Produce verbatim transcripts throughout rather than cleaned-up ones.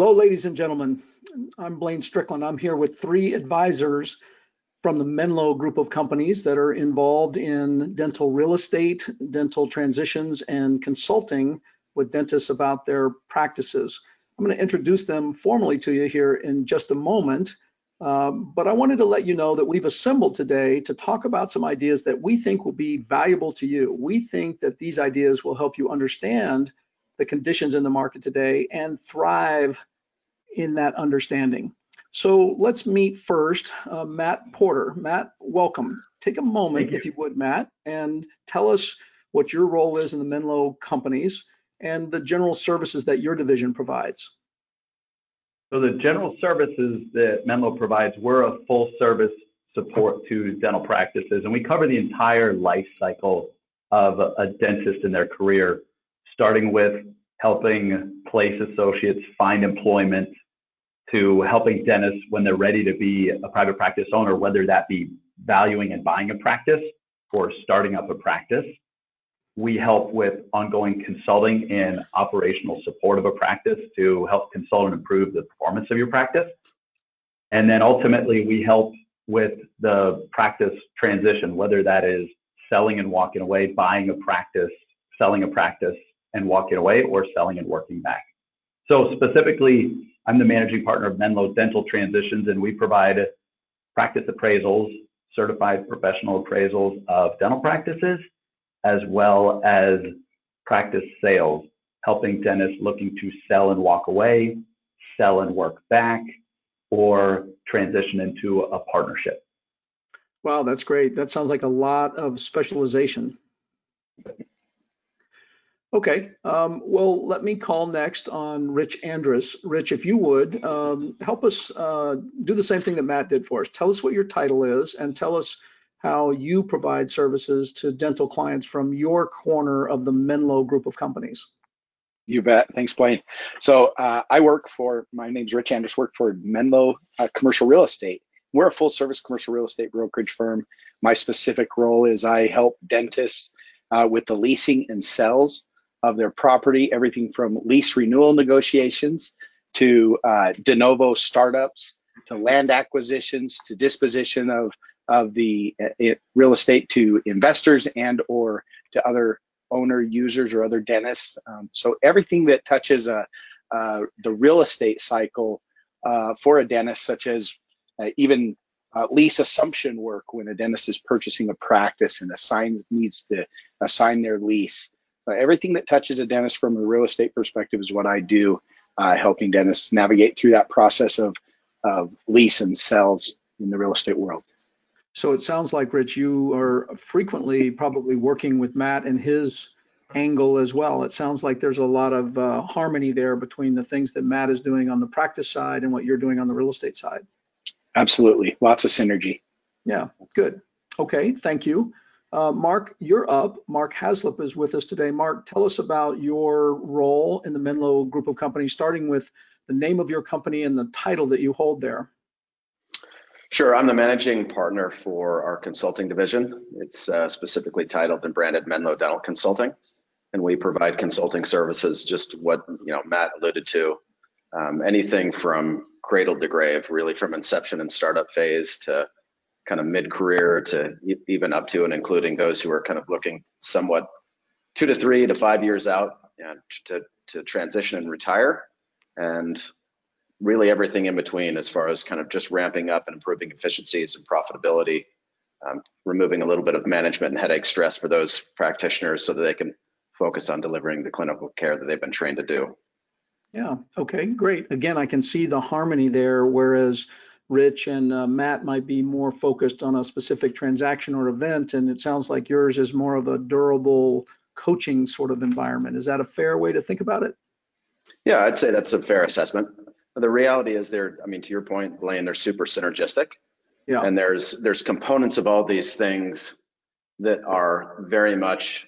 Hello, ladies and gentlemen. I'm Blaine Strickland. I'm here with three advisors from the Menlo Group of Companies that are involved in dental real estate, dental transitions, and consulting with dentists about their practices. I'm going to introduce them formally to you here in just a moment, uh, but I wanted to let you know that we've assembled today to talk about some ideas that we think will be valuable to you. We think that these ideas will help you understand the conditions in the market today and thrive in that understanding. So let's meet first, uh, Matt Porter. Matt, welcome. Take a moment, if you would, Matt, and tell us what your role is in the Menlo Companies and the general services that your division provides. So the general services that Menlo provides, we're a full service support to dental practices, and we cover the entire life cycle of a, a dentist in their career, starting with helping place associates find employment, to helping dentists when they're ready to be a private practice owner, whether that be valuing and buying a practice or starting up a practice. We help with ongoing consulting and operational support of a practice to help consult and improve the performance of your practice. And then ultimately, we help with the practice transition, whether that is selling and walking away, buying a practice, selling a practice and walking away, or selling and working back. So specifically, I'm the managing partner of Menlo Dental Transitions, and we provide practice appraisals, certified professional appraisals of dental practices, as well as practice sales, helping dentists looking to sell and walk away, sell and work back, or transition into a partnership. Wow, that's great. That sounds like a lot of specialization. Okay, um, well, let me call next on Rich Andrus. Rich, if you would, um, help us uh, do the same thing that Matt did for us. Tell us what your title is and tell us how you provide services to dental clients from your corner of the Menlo Group of Companies. You bet. Thanks, Blaine. So uh, I work for, my name's Rich Andrus, work for Menlo uh, Commercial Real Estate. We're a full service commercial real estate brokerage firm. My specific role is I help dentists uh, with the leasing and sales of their property, everything from lease renewal negotiations to uh, de novo startups, to land acquisitions, to disposition of, of the uh, it, real estate to investors and or to other owner users or other dentists. Um, so everything that touches uh, uh, the real estate cycle uh, for a dentist, such as uh, even Uh, lease assumption work when a dentist is purchasing a practice and assigns needs to assign their lease. So everything that touches a dentist from a real estate perspective is what I do, uh, helping dentists navigate through that process of, of lease and sales in the real estate world. So it sounds like, Rich, you are frequently probably working with Matt and his angle as well. It sounds like there's a lot of uh, harmony there between the things that Matt is doing on the practice side and what you're doing on the real estate side. Absolutely. Lots of synergy. Yeah, good. Okay, thank you. Uh, Mark, you're up. Mark Haslip is with us today. Mark, tell us about your role in the Menlo Group of Companies, starting with the name of your company and the title that you hold there. Sure. I'm the managing partner for our consulting division. It's uh, specifically titled and branded Menlo Dental Consulting, and we provide consulting services, just what you know Matt alluded to, um, anything from cradle to grave, really, from inception and startup phase to kind of mid-career to even up to and including those who are kind of looking somewhat two to three to five years out, you know, to, to transition and retire, and really everything in between as far as kind of just ramping up and improving efficiencies and profitability, um, removing a little bit of management and headache stress for those practitioners so that they can focus on delivering the clinical care that they've been trained to do. Yeah, okay, great. Again, I can see the harmony there, whereas Rich and uh, Matt might be more focused on a specific transaction or event, and it sounds like yours is more of a durable coaching sort of environment. Is that a fair way to think about it? Yeah, I'd say that's a fair assessment. The reality is they're, I mean, to your point, Blaine, they're super synergistic. Yeah. And there's there's components of all these things that are very much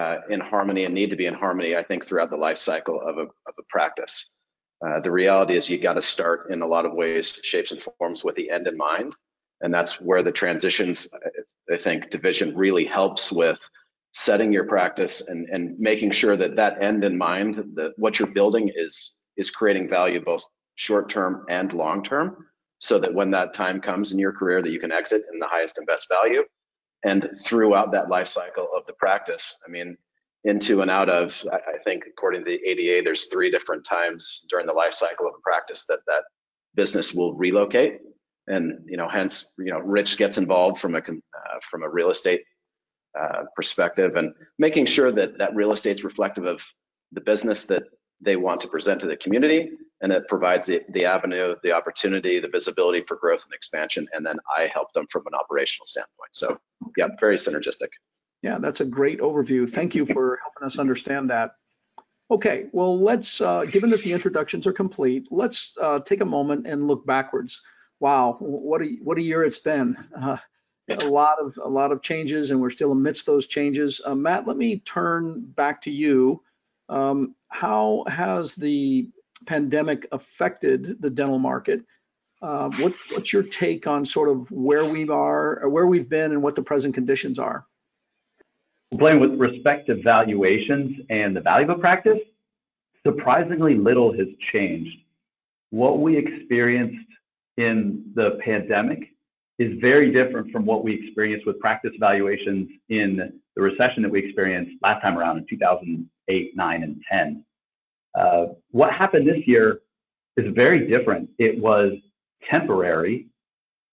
Uh, in harmony and need to be in harmony, I think, throughout the life cycle of a, of a practice. Uh, the reality is you got to start in a lot of ways, shapes and forms with the end in mind. And that's where the transitions, I think, division really helps with setting your practice and, and making sure that that end in mind, that what you're building is is creating value both short-term and long-term, so that when that time comes in your career that you can exit in the highest and best value. And throughout that life cycle of the practice, I mean, into and out of, I think according to the A D A, there's three different times during the life cycle of a practice that that business will relocate. And, you know, hence, you know, Rich gets involved from a, uh, from a real estate uh, perspective, and making sure that that real estate's reflective of the business that they want to present to the community, and it provides the, the avenue, the opportunity, the visibility for growth and expansion, and then I help them from an operational standpoint. So yeah, very synergistic. Yeah, that's a great overview. Thank you for helping us understand that. Okay, well, let's, uh, given that the introductions are complete, let's uh, take a moment and look backwards. Wow, what a, what a year it's been. Uh, a lot of a lot of changes, and we're still amidst those changes. Uh, Matt, let me turn back to you. Um, how has the pandemic affected the dental market? Uh, what, what's your take on sort of where we are, or where we've been, and what the present conditions are? Blaine, with respect to valuations and the value of practice, surprisingly little has changed. What we experienced in the pandemic is very different from what we experienced with practice valuations in the recession that we experienced last time around in two thousand eight, nine, and ten. Uh, what happened this year is very different. It was temporary,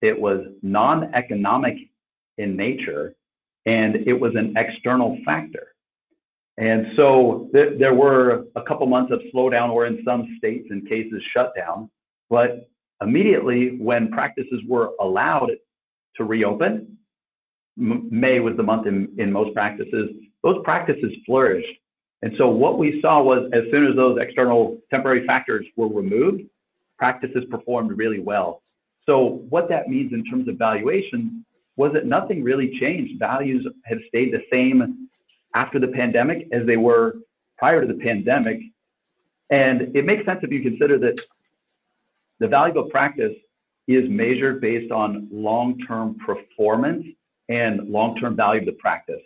it was non-economic in nature, and it was an external factor. And so th there were a couple months of slowdown, or in some states and cases shut down, but immediately when practices were allowed to reopen, M May was the month in, in most practices, those practices flourished. And so what we saw was, as soon as those external temporary factors were removed, practices performed really well. So what that means in terms of valuation was that nothing really changed. Values have stayed the same after the pandemic as they were prior to the pandemic. And it makes sense if you consider that the value of practice is measured based on long-term performance and long-term value of the practice.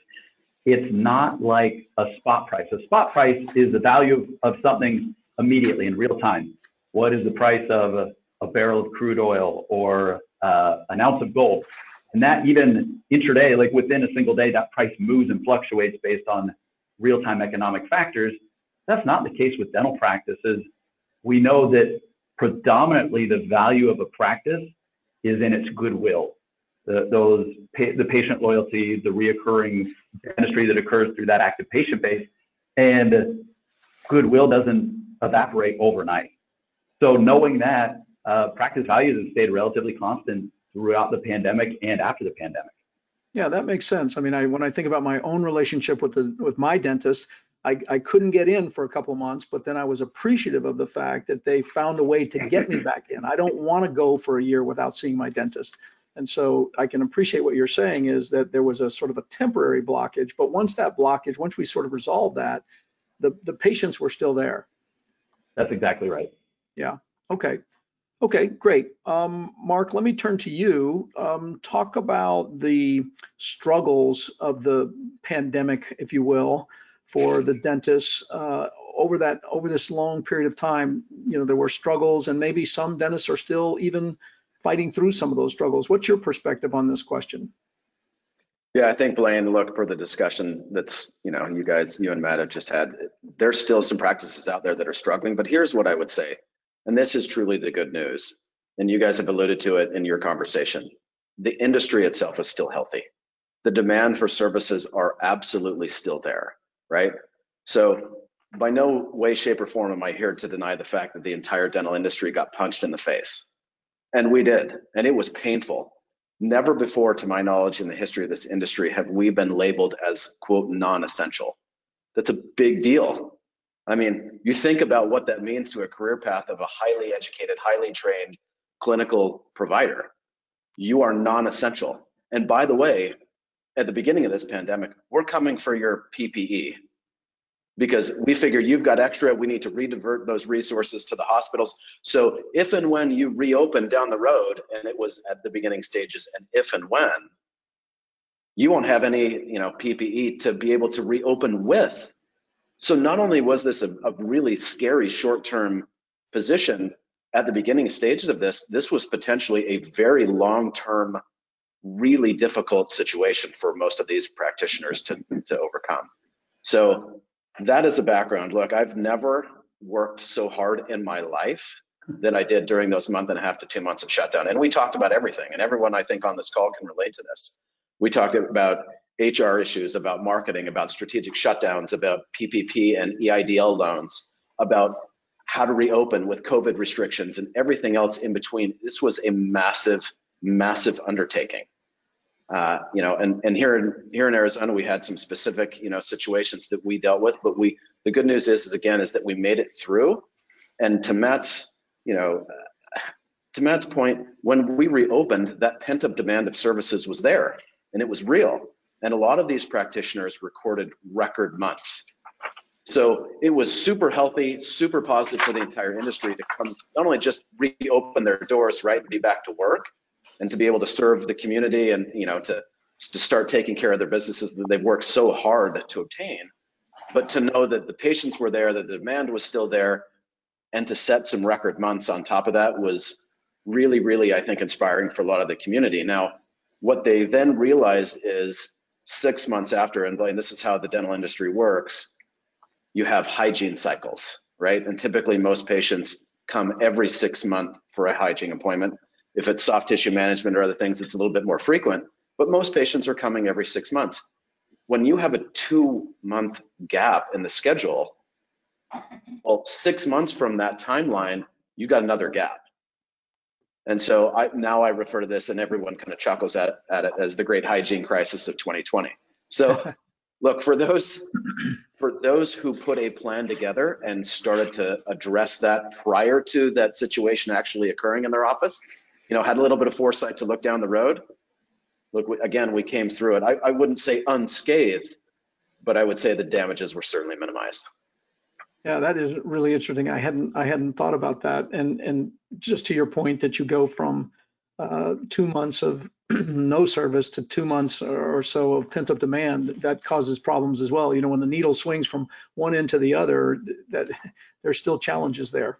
It's not like a spot price. A spot price is the value of, of something immediately in real time. What is the price of a, a barrel of crude oil, or uh, an ounce of gold? And that, even intraday, like within a single day, that price moves and fluctuates based on real-time economic factors. That's not the case with dental practices. We know that predominantly the value of a practice is in its goodwill, the, those, the patient loyalty, the reoccurring dentistry that occurs through that active patient base, and goodwill doesn't evaporate overnight. So knowing that, uh, practice values have stayed relatively constant throughout the pandemic and after the pandemic. Yeah, that makes sense. I mean, I, when I think about my own relationship with the with my dentist, I, I couldn't get in for a couple of months, but then I was appreciative of the fact that they found a way to get me back in. I don't want to go for a year without seeing my dentist. And so I can appreciate what you're saying, is that there was a sort of a temporary blockage, but once that blockage, once we sort of resolved that, the, the patients were still there. That's exactly right. Yeah, okay. Okay, great. Um, Mark, let me turn to you. Um, talk about the struggles of the pandemic, if you will, for the dentists uh, over that over this long period of time. You know, there were struggles, and maybe some dentists are still even fighting through some of those struggles. What's your perspective on this question? Yeah, I think, Blaine, look, for the discussion that's, you know, you guys, you and Matt have just had, there's still some practices out there that are struggling, but here's what I would say. And this is truly the good news. And you guys have alluded to it in your conversation. The industry itself is still healthy. The demand for services are absolutely still there, right? So by no way, shape, or form am I here to deny the fact that the entire dental industry got punched in the face. And we did, and it was painful. Never before, to my knowledge, in the history of this industry, have we been labeled as, quote, non-essential. That's a big deal. I mean, you think about what that means to a career path of a highly educated, highly trained clinical provider. You are non-essential. And by the way, at the beginning of this pandemic, we're coming for your P P E, because we figure you've got extra, we need to redivert those resources to the hospitals. So if and when you reopen down the road, and it was at the beginning stages, and if and when, you won't have any, you know, P P E to be able to reopen with. So not only was this a, a really scary short-term position at the beginning stages of this, this was potentially a very long-term, really difficult situation for most of these practitioners to, to overcome. So that is the background. Look, I've never worked so hard in my life than I did during those month and a half to two months of shutdown. And we talked about everything, and everyone I think on this call can relate to this. We talked about H R issues, about marketing, about strategic shutdowns, about P P P and E I D L loans, about how to reopen with COVID restrictions and everything else in between. This was a massive, massive undertaking. Uh, you know, and, and here in here in Arizona, we had some specific, you know, situations that we dealt with, but we, the good news is, is again, is that we made it through. And to Matt's, you know, uh, to Matt's point, when we reopened, that pent-up demand of services was there, and it was real. And a lot of these practitioners recorded record months. So it was super healthy, super positive for the entire industry to come, not only just reopen their doors, right, and be back to work, and to be able to serve the community, and, you know, to, to start taking care of their businesses that they've worked so hard to obtain, but to know that the patients were there, that the demand was still there, and to set some record months on top of that was really, really, I think, inspiring for a lot of the community. Now, what they then realized is six months after, and Blaine, this is how the dental industry works, you have hygiene cycles, right? And typically most patients come every six months for a hygiene appointment. If it's soft tissue management or other things, it's a little bit more frequent, but most patients are coming every six months. When you have a two month gap in the schedule, well, six months from that timeline, you got another gap. And so I, now I refer to this, and everyone kind of chuckles at, at it as the great hygiene crisis of twenty twenty. So look, for those, for those who put a plan together and started to address that prior to that situation actually occurring in their office, you know, had a little bit of foresight to look down the road. Look, we, again, we came through it. I, I wouldn't say unscathed, but I would say the damages were certainly minimized. Yeah, that is really interesting. I hadn't I hadn't thought about that. And and just to your point that you go from uh, two months of no service to two months or so of pent-up demand, that causes problems as well. You know, when the needle swings from one end to the other, that there's still challenges there.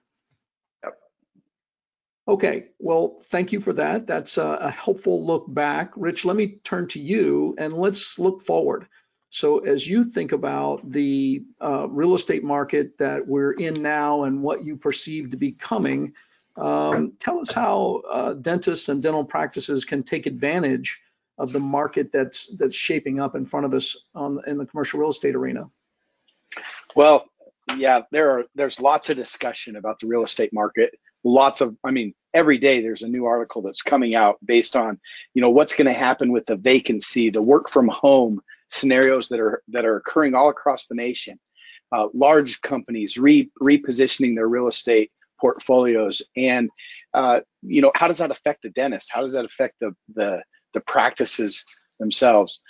Okay, well, thank you for that. That's a, a helpful look back. Rich, let me turn to you and let's look forward. So as you think about the uh, real estate market that we're in now and what you perceive to be coming, um, tell us how uh, dentists and dental practices can take advantage of the market that's that's shaping up in front of us on, in the commercial real estate arena. Well, yeah, there are there's lots of discussion about the real estate market. Lots of, I mean, every day there's a new article that's coming out based on, you know, what's going to happen with the vacancy, the work from home scenarios that are that are occurring all across the nation. Uh, large companies re, repositioning their real estate portfolios, and uh, you know, how does that affect the dentist? How does that affect the the, the practices themselves?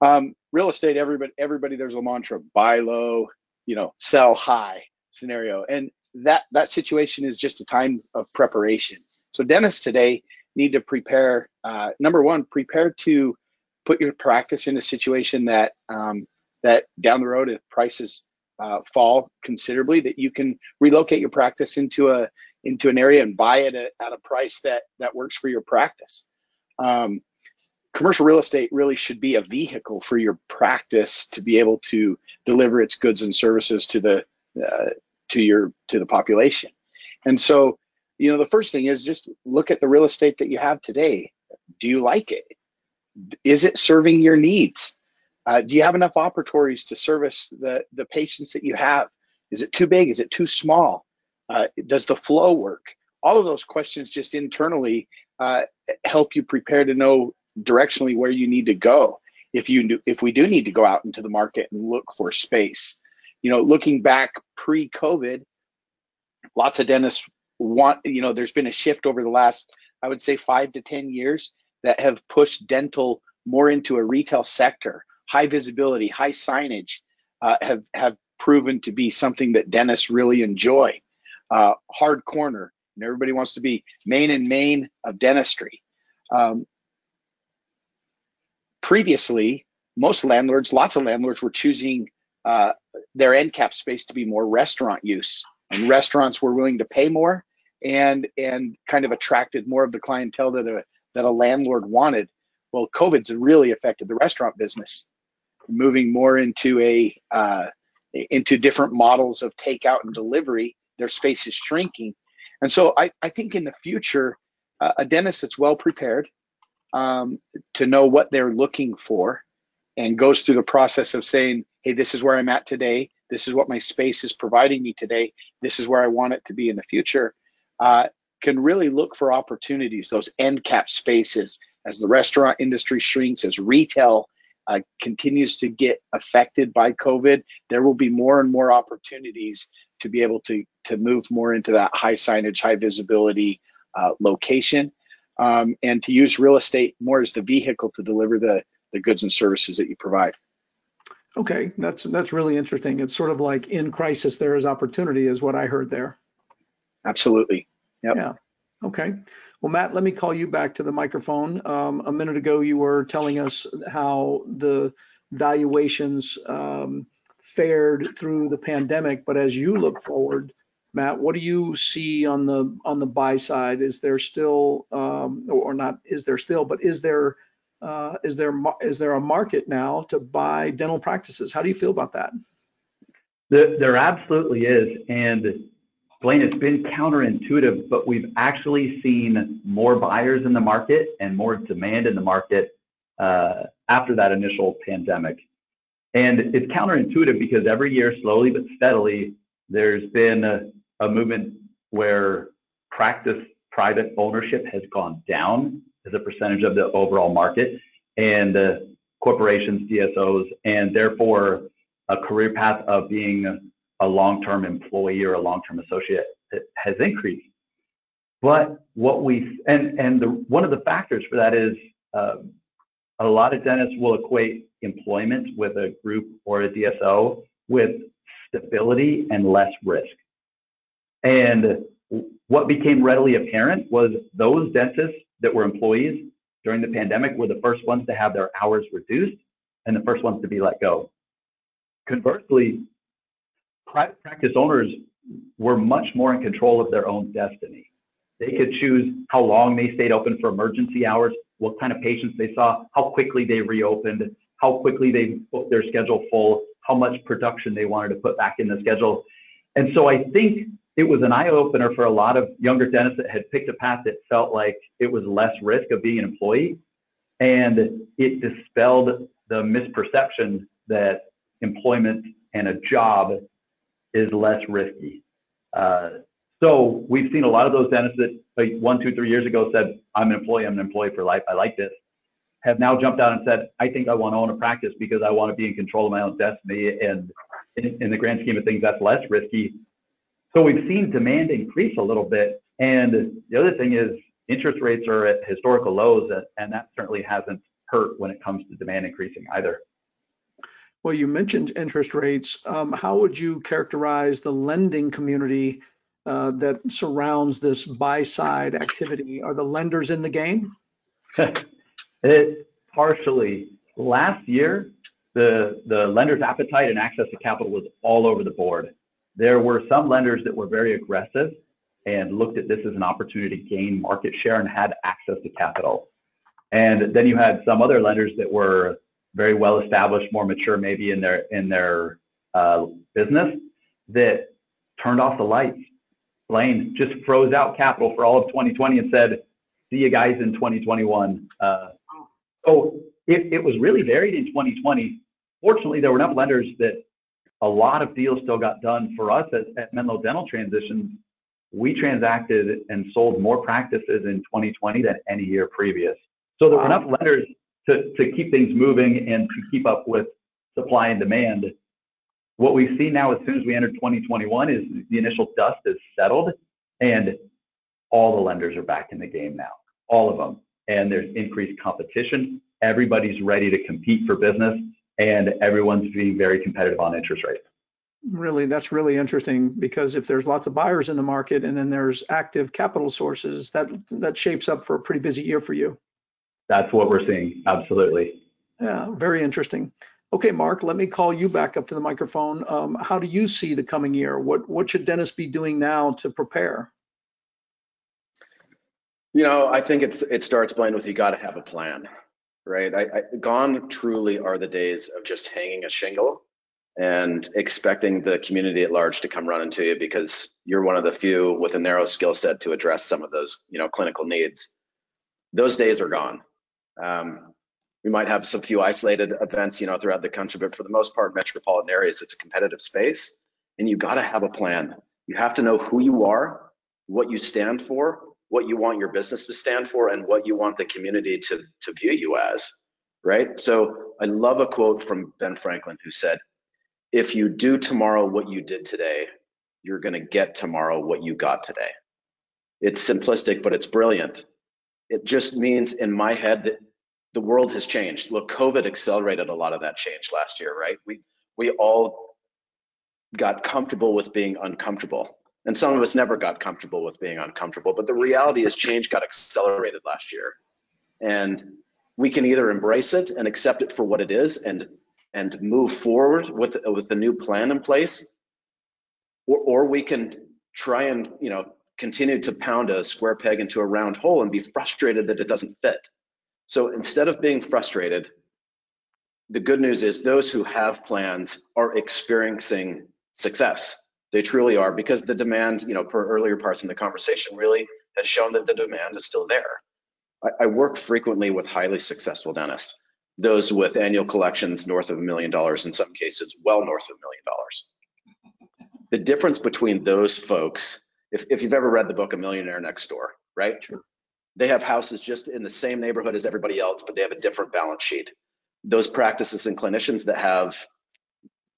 Um, real estate, everybody, everybody, there's a mantra: buy low, you know, sell high scenario, and that that situation is just a time of preparation. So dentists today need to prepare, uh, number one, prepare to put your practice in a situation that um, that down the road, if prices uh, fall considerably, that you can relocate your practice into a into an area and buy it at, at a price that that works for your practice. Um, commercial real estate really should be a vehicle for your practice to be able to deliver its goods and services to the uh, to your to the population. And so, you know, the first thing is just look at the real estate that you have today. Do you like it? Is it serving your needs? Uh, do you have enough operatories to service the the patients that you have? Is it too big? Is it too small? Uh, does the flow work? All of those questions just internally uh, help you prepare to know directionally where you need to go. If you do, if we do need to go out into the market and look for space. You know, looking back pre-COVID, lots of dentists want, you know, there's been a shift over the last, I would say, five to ten years that have pushed dental more into a retail sector. High visibility, high signage uh, have, have proven to be something that dentists really enjoy. Uh, hard corner, and everybody wants to be main and main of dentistry. Um, previously, most landlords, lots of landlords were choosing Uh, their end cap space to be more restaurant use and restaurants were willing to pay more and and kind of attracted more of the clientele that a that a landlord wanted. Well, COVID's really affected the restaurant business, moving more into a uh, into different models of takeout and delivery. Their space is shrinking. And so I, I think in the future, uh, a dentist that's well prepared um, to know what they're looking for and goes through the process of saying, hey, this is where I'm at today. This is what my space is providing me today. This is where I want it to be in the future. Uh, can really look for opportunities, those end cap spaces, as the restaurant industry shrinks, as retail uh, continues to get affected by COVID, there will be more and more opportunities to be able to, to move more into that high signage, high visibility uh, location, um, and to use real estate more as the vehicle to deliver the, the goods and services that you provide. Okay, that's, that's really interesting. It's sort of like in crisis, there is opportunity is what I heard there. Absolutely. Yep. Yeah. Okay. Well, Matt, let me call you back to the microphone. Um, a minute ago, you were telling us how the valuations um, fared through the pandemic, but as you look forward, Matt, what do you see on the on the buy side? Is there still, um, or not? Is there still? But is there uh, is there is there a market now to buy dental practices? How do you feel about that? There, there absolutely is, and Blaine, it's been counterintuitive, but we've actually seen more buyers in the market and more demand in the market uh, after that initial pandemic. And it's counterintuitive because every year, slowly but steadily, there's been a, a movement where practice private ownership has gone down as a percentage of the overall market, and uh, corporations, D S Os, and therefore a career path of being a long-term employee or a long-term associate has increased. But what we, and, and the, one of the factors for that is uh, a lot of dentists will equate employment with a group or a D S O with stability and less risk. And what became readily apparent was those dentists that were employees during the pandemic were the first ones to have their hours reduced and the first ones to be let go. Conversely, private practice owners were much more in control of their own destiny. They could choose how long they stayed open for emergency hours, what kind of patients they saw, how quickly they reopened, how quickly they put their schedule full, how much production they wanted to put back in the schedule. And so I think it was an eye-opener for a lot of younger dentists that had picked a path that felt like it was less risk of being an employee. And it dispelled the misperception that employment and a job is less risky. Uh, so we've seen a lot of those dentists that like one, two, three years ago said, I'm an employee, I'm an employee for life, I like this, have now jumped out and said, I think I want to own a practice because I want to be in control of my own destiny. And in, in the grand scheme of things, that's less risky. So we've seen demand increase a little bit. And the other thing is interest rates are at historical lows, and that certainly hasn't hurt when it comes to demand increasing either. Well, you mentioned interest rates. Um, how would you characterize the lending community uh, that surrounds this buy-side activity? Are the lenders in the game? It, partially. Last year, the, the lenders' appetite and access to capital was all over the board. There were some lenders that were very aggressive and looked at this as an opportunity to gain market share and had access to capital. And then you had some other lenders that were very well established, more mature maybe in their in their uh, business, that turned off the lights. Blaine, just froze out capital for all of twenty twenty and said, see you guys in twenty twenty-one. Uh, so it, it was really varied in twenty twenty. Fortunately, there were enough lenders that a lot of deals still got done for us at, at Menlo Dental Transitions. We transacted and sold more practices in twenty twenty than any year previous. So there were enough lenders To, to keep things moving and to keep up with supply and demand. What we've seen now as soon as we entered twenty twenty-one is the initial dust is settled and all the lenders are back in the game now, all of them. And there's increased competition. Everybody's ready to compete for business and everyone's being very competitive on interest rates. Really, that's really interesting because if there's lots of buyers in the market and then there's active capital sources, that, that shapes up for a pretty busy year for you. That's what we're seeing. Absolutely. Yeah, very interesting. Okay, Mark, let me call you back up to the microphone. Um, how do you see the coming year? What, what should dentists be doing now to prepare? You know, I think it's it starts, Blaine, with you got to have a plan, right? I, I, gone truly are the days of just hanging a shingle and expecting the community at large to come running to you because you're one of the few with a narrow skill set to address some of those, you know, clinical needs. Those days are gone. Um, we might have some few isolated events, you know, throughout the country, but for the most part, metropolitan areas, it's a competitive space, and you got to have a plan. You have to know who you are, what you stand for, what you want your business to stand for, and what you want the community to, to view you as, right? So I love a quote from Ben Franklin who said, if you do tomorrow what you did today, you're gonna get tomorrow what you got today. It's simplistic, but it's brilliant. It just means in my head that the world has changed. Look, COVID accelerated a lot of that change last year, right? We, we all got comfortable with being uncomfortable. And some of us never got comfortable with being uncomfortable, but the reality is change got accelerated last year. And we can either embrace it and accept it for what it is and and move forward with with a new plan in place, or, or we can try and, you know, continue to pound a square peg into a round hole and be frustrated that it doesn't fit. So instead of being frustrated, the good news is those who have plans are experiencing success. They truly are, because the demand, you know, per earlier parts in the conversation, really has shown that the demand is still there. I, I work frequently with highly successful dentists, those with annual collections north of a million dollars, in some cases, well north of a million dollars. The difference between those folks, if, if you've ever read the book, A Millionaire Next Door, right? Sure. They have houses just in the same neighborhood as everybody else, but they have a different balance sheet. Those practices and clinicians that have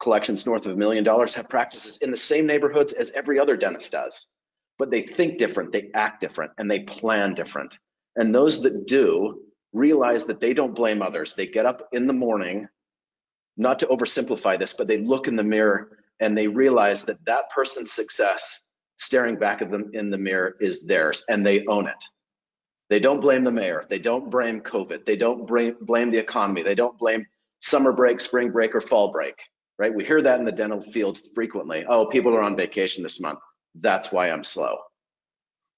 collections north of a million dollars have practices in the same neighborhoods as every other dentist does, but they think different, they act different, and they plan different. And those that do realize that they don't blame others. They get up in the morning, not to oversimplify this, but they look in the mirror and they realize that that person's success staring back at them in the mirror is theirs, and they own it. They don't blame the mayor. They don't blame COVID. They don't blame the economy. They don't blame summer break, spring break, or fall break. Right? We hear that in the dental field frequently. Oh, people are on vacation this month. That's why I'm slow.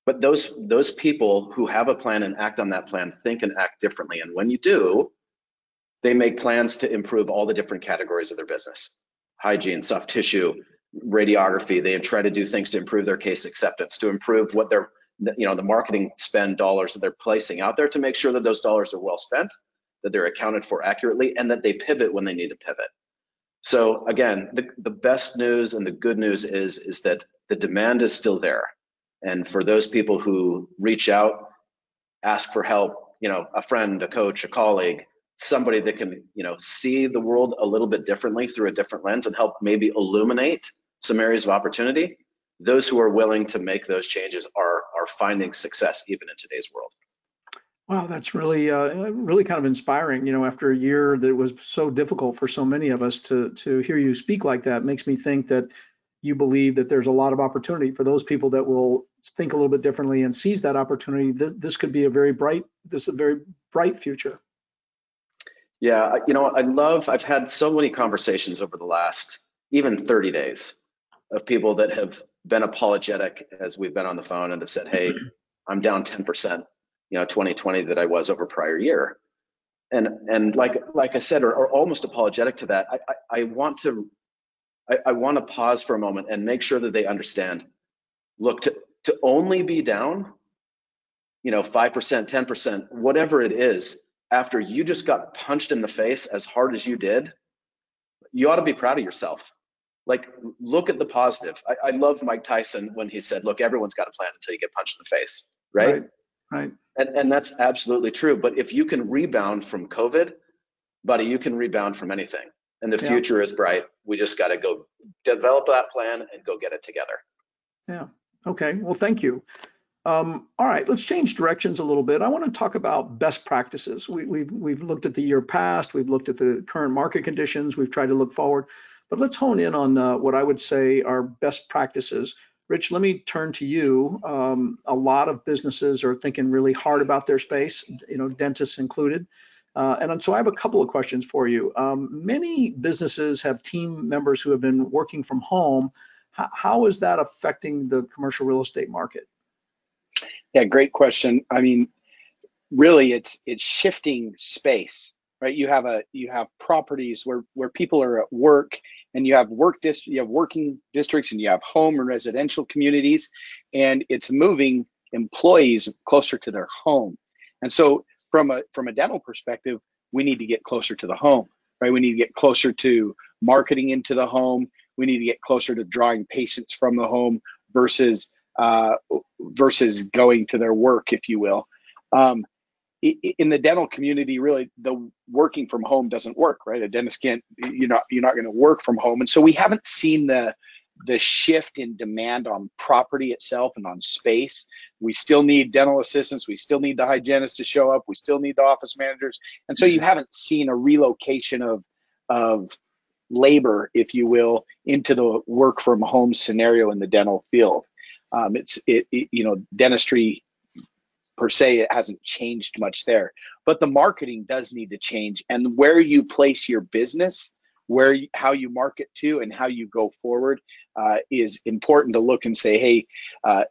But those, those people who have a plan and act on that plan think and act differently. And when you do, they make plans to improve all the different categories of their business. Hygiene, soft tissue, radiography. They try to do things to improve their case acceptance, to improve what their, you know, the marketing spend dollars that they're placing out there, to make sure that those dollars are well spent, that they're accounted for accurately, and that they pivot when they need to pivot. So again, the, the best news and the good news is, is that the demand is still there. And for those people who reach out, ask for help, you know, a friend, a coach, a colleague, somebody that can, you know, see the world a little bit differently through a different lens and help maybe illuminate some areas of opportunity, those who are willing to make those changes are, are finding success even in today's world. Wow, that's really, uh, really kind of inspiring. You know, after a year that was so difficult for so many of us, to to hear you speak like that makes me think that you believe that there's a lot of opportunity for those people that will think a little bit differently and seize that opportunity. This, this could be a very bright, this is a very bright future. Yeah, you know, I love, I've had so many conversations over the last even thirty days of people that have been apologetic as we've been on the phone and have said, hey, I'm down ten percent. You know, twenty twenty that I was over prior year. And and like like I said, or, or almost apologetic to that, I, I, I want to I, I want to pause for a moment and make sure that they understand, look, to, to only be down, you know, five percent, ten percent, whatever it is, after you just got punched in the face as hard as you did, you ought to be proud of yourself. Like, look at the positive. I, I love Mike Tyson when he said, look, everyone's got a plan until you get punched in the face, right? Right. Right. And, and that's absolutely true. But if you can rebound from COVID, buddy, you can rebound from anything. And the yeah. future is bright. We just got to go develop that plan and go get it together. Yeah. Okay. Well, thank you. Um, all right. Let's change directions a little bit. I want to talk about best practices. We, we've, we've looked at the year past. We've looked at the current market conditions. We've tried to look forward. But let's hone in on uh, what I would say are best practices. Rich, let me turn to you. Um, a lot of businesses are thinking really hard about their space, you know, dentists included. Uh, and so I have a couple of questions for you. Um, many businesses have team members who have been working from home. H- how is that affecting the commercial real estate market? Yeah, great question. I mean, really, it's it's shifting space, right? You have a you have properties where where people are at work, and you have work dist- you have working districts, and you have home and residential communities, and it's moving employees closer to their home. And so from a from a dental perspective, we need to get closer to the home, right? We need to get closer to marketing into the home. We need to get closer to drawing patients from the home versus uh, versus going to their work, if you will. Um, in the dental community, really, the working from home doesn't work, right? A dentist can't, you're not you're not going to work from home, and so we haven't seen the the shift in demand on property itself and on space. We still need dental assistants. We still need the hygienist to show up. We still need the office managers. And so you haven't seen a relocation of, of labor, if you will, into the work from home scenario in the dental field. Um, it's, it, it, you know, dentistry per se, it hasn't changed much there, but the marketing does need to change, and where you place your business, where how you market to and how you go forward uh, is important to look and say, hey, uh,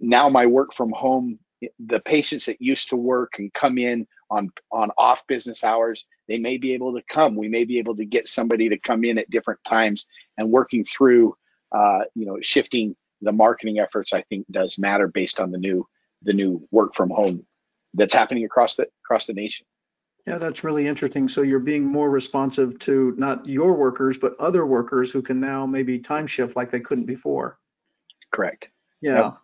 now my work from home, the patients that used to work and come in on, on off business hours, they may be able to come. We may be able to get somebody to come in at different times, and working through, uh, you know, shifting the marketing efforts, I think does matter based on the new the new work from home that's happening across the across the nation. Yeah, that's really interesting. So you're being more responsive to not your workers, but other workers who can now maybe time shift like they couldn't before. Correct. Yeah. Yep.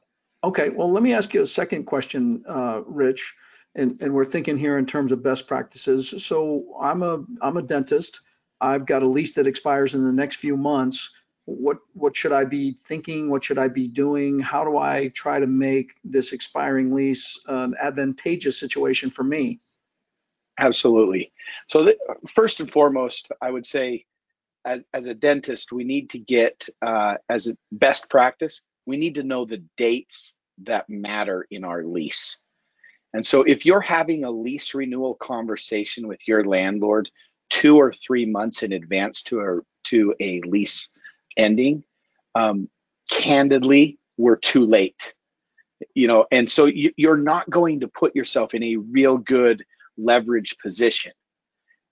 Okay. Well, let me ask you a second question, uh, Rich, and, and we're thinking here in terms of best practices. So I'm a I'm a dentist. I've got a lease that expires in the next few months. What what should I be thinking? What should I be doing? How do I try to make this expiring lease an advantageous situation for me? Absolutely. So th- first and foremost, I would say as, as a dentist, we need to get, uh, as a best practice, we need to know the dates that matter in our lease. And so if you're having a lease renewal conversation with your landlord two or three months in advance to a, to a lease ending, um, candidly, we're too late. You know, and so you, you're not going to put yourself in a real good leverage position.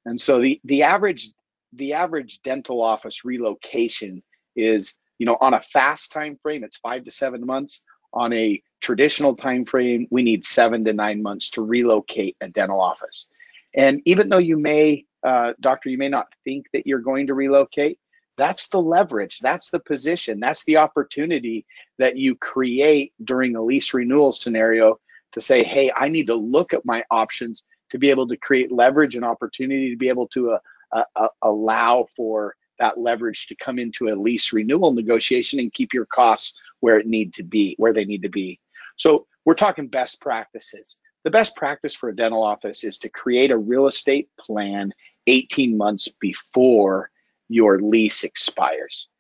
And so the the average the average dental office relocation is, you know, on a fast time frame, it's five to seven months. On a traditional time frame, we need seven to nine months to relocate a dental office. And even though you may uh doctor you may not think that you're going to relocate, that's the leverage, that's the position, that's the opportunity that you create during a lease renewal scenario to say, hey, I need to look at my options to be able to create leverage and opportunity to be able to uh, uh, uh, allow for that leverage to come into a lease renewal negotiation and keep your costs where it need to be, where they need to be. So we're talking best practices. The best practice for a dental office is to create a real estate plan eighteen months before your lease expires.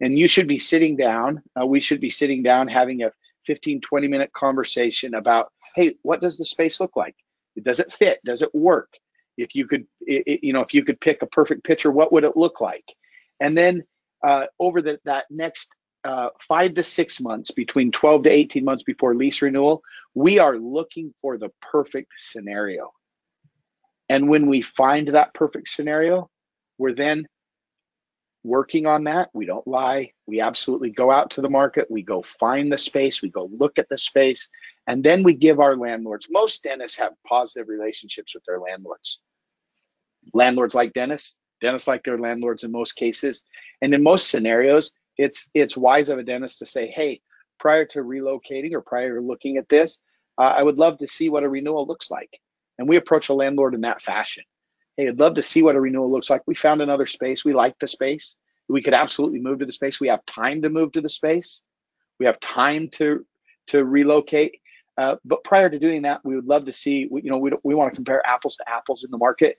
And you should be sitting down, uh, we should be sitting down having a fifteen, twenty minute conversation about, hey, what does the space look like? Does it fit? Does it work? If you could, it, you know, if you could pick a perfect picture, what would it look like? And then uh, over the, that next uh, five to six months, between twelve to eighteen months before lease renewal, we are looking for the perfect scenario. And when we find that perfect scenario, we're then working on that. We don't lie. We absolutely go out to the market. We go find the space. We go look at the space. And then we give our landlords. Most dentists have positive relationships with their landlords. Landlords like dentists. Dentists like their landlords in most cases. And in most scenarios, it's it's wise of a dentist to say, hey, prior to relocating or prior to looking at this, uh, I would love to see what a renewal looks like. And we approach a landlord in that fashion. Hey, I'd love to see what a renewal looks like. We found another space. We like the space. We could absolutely move to the space. We have time to move to the space. We have time to to relocate. Uh, but prior to doing that, we would love to see, you know, we don't, we want to compare apples to apples in the market.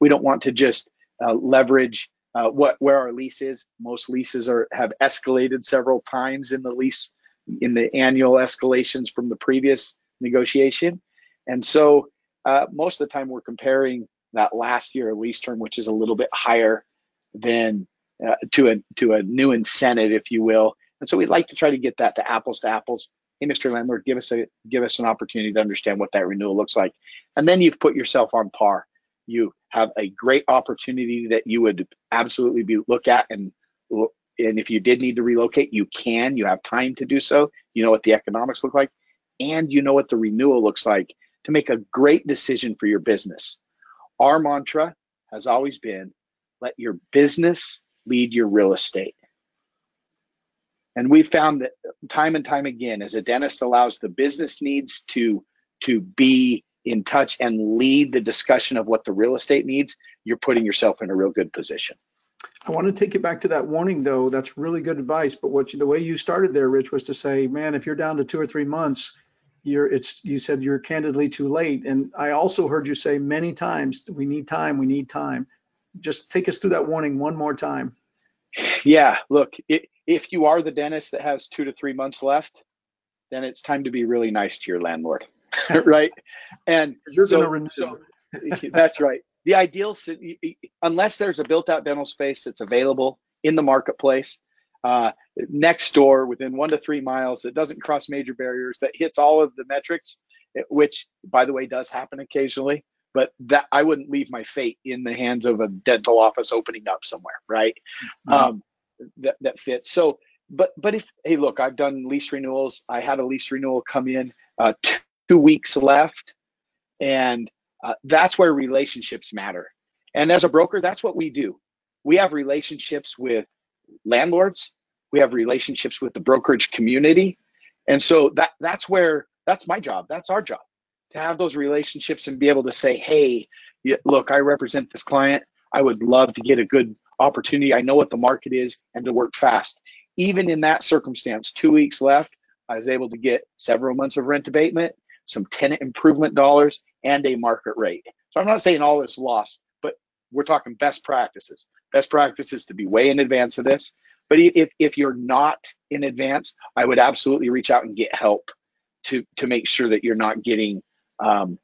We don't want to just uh, leverage uh, what where our lease is. Most leases are have escalated several times in the lease, in the annual escalations from the previous negotiation. And so uh, most of the time we're comparing that last year lease term, which is a little bit higher than uh, to a to a new incentive, if you will. And so we like to try to get that to apples to apples. Industry landlord, give us a give us an opportunity to understand what that renewal looks like, and then you've put yourself on par. You have a great opportunity that you would absolutely be look at, and and if you did need to relocate, you can. You have time to do so. You know what the economics look like, and you know what the renewal looks like to make a great decision for your business. Our mantra has always been, let your business lead your real estate. And we found that time and time again, as a dentist allows the business needs to, to be in touch and lead the discussion of what the real estate needs, you're putting yourself in a real good position. I want to take you back to that warning, though. That's really good advice. But what you, the way you started there, Rich, was to say, man, if you're down to two or three months, you're, it's, you said you're candidly too late. And I also heard you say many times, we need time, we need time. Just take us through that warning one more time. Yeah, look, it, if you are the dentist that has two to three months left, then it's time to be really nice to your landlord, right? And you're so, gonna renew. So, that's right. The ideal, unless there's a built-out dental space that's available in the marketplace, uh, next door within one to three miles that doesn't cross major barriers, that hits all of the metrics, which, by the way, does happen occasionally. But that I wouldn't leave my fate in the hands of a dental office opening up somewhere, right? Mm-hmm. Um, that, that fits. So, but but if, hey, look, I've done lease renewals. I had a lease renewal come in uh, two, two weeks left, and uh, that's where relationships matter. And as a broker, that's what we do. We have relationships with landlords. We have relationships with the brokerage community, and so that that's where that's my job. That's our job, to have those relationships and be able to say, hey, look, I represent this client. I would love to get a good opportunity. I know what the market is, and to work fast. Even in that circumstance, two weeks left, I was able to get several months of rent abatement, some tenant improvement dollars, and a market rate. So I'm not saying all is lost, but we're talking best practices. Best practices to be way in advance of this. But if, if you're not in advance, I would absolutely reach out and get help to, to make sure that you're not getting Um,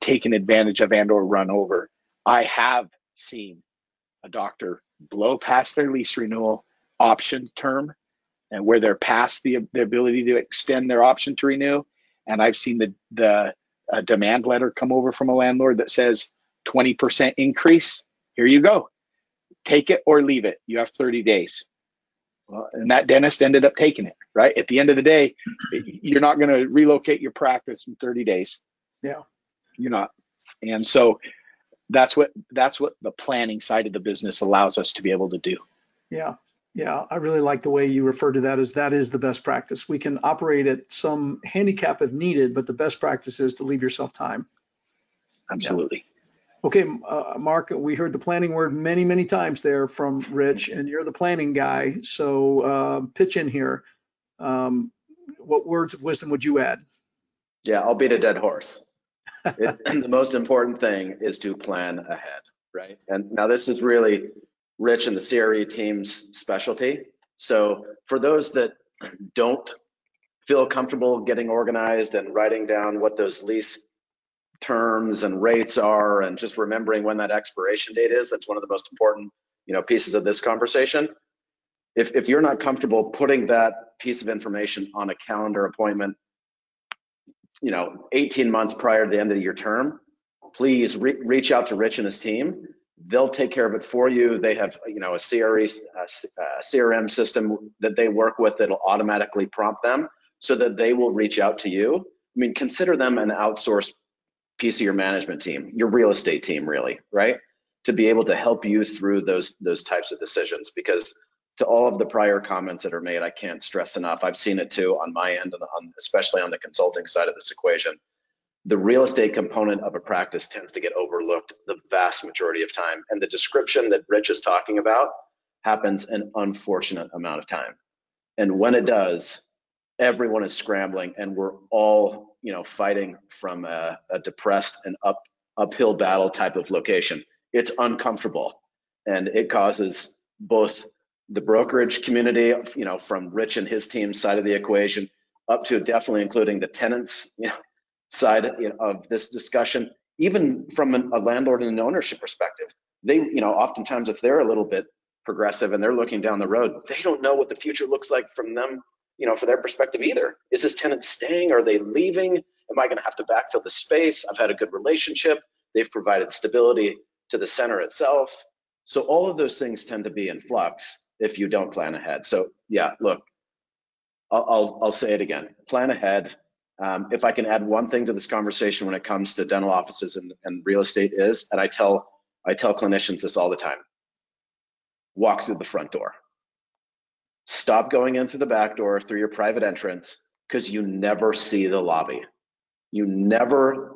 taken advantage of and or run over. I have seen a doctor blow past their lease renewal option term, and where they're past the, the ability to extend their option to renew. And I've seen the, the a demand letter come over from a landlord that says twenty percent increase. Here you go. Take it or leave it. You have thirty days. Well, and that dentist ended up taking it, right? At the end of the day, you're not going to relocate your practice in thirty days. Yeah, you're not. And so that's what that's what the planning side of the business allows us to be able to do. Yeah, yeah. I really like the way you refer to that as that is the best practice. We can operate at some handicap if needed, but the best practice is to leave yourself time. Absolutely. Yeah. Okay, uh, Mark, we heard the planning word many, many times there from Rich, and you're the planning guy. So uh, pitch in here. Um, what words of wisdom would you add? Yeah, I'll beat a dead horse. It, the most important thing is to plan ahead, right? And now this is really Rich and the C R E team's specialty. So for those that don't feel comfortable getting organized and writing down what those lease terms and rates are, and just remembering when that expiration date is, that's one of the most important, you know, pieces of this conversation. If, if you're not comfortable putting that piece of information on a calendar appointment, you know, eighteen months prior to the end of your term, please re reach out to Rich and his team. They'll take care of it for you. They have, you know, a C R E, a C R M system that they work with that'll automatically prompt them so that they will reach out to you. I mean, consider them an outsourced piece of your management team, your real estate team, really, right? To be able to help you through those those types of decisions, because to all of the prior comments that are made, I can't stress enough. I've seen it too on my end, and on, especially on the consulting side of this equation. The real estate component of a practice tends to get overlooked the vast majority of time. And the description that Rich is talking about happens an unfortunate amount of time. And when it does, everyone is scrambling, and we're all, you know, fighting from a, a depressed and up, uphill battle type of location. It's uncomfortable, and it causes both the brokerage community, you know, from Rich and his team's side of the equation, up to definitely including the tenants, you know, side, you know, of this discussion, even from an, a landlord and an ownership perspective, they, you know, oftentimes if they're a little bit progressive and they're looking down the road, they don't know what the future looks like from them, you know, for their perspective either. Is this tenant staying? Are they leaving? Am I going to have to backfill the space? I've had a good relationship. They've provided stability to the center itself. So all of those things tend to be in flux if you don't plan ahead. So yeah, look, I'll, I'll, I'll say it again, plan ahead. Um, if I can add one thing to this conversation when it comes to dental offices and, and real estate is, and I tell, I tell clinicians this all the time, walk through the front door. Stop going in through the back door, through your private entrance, because you never see the lobby. You never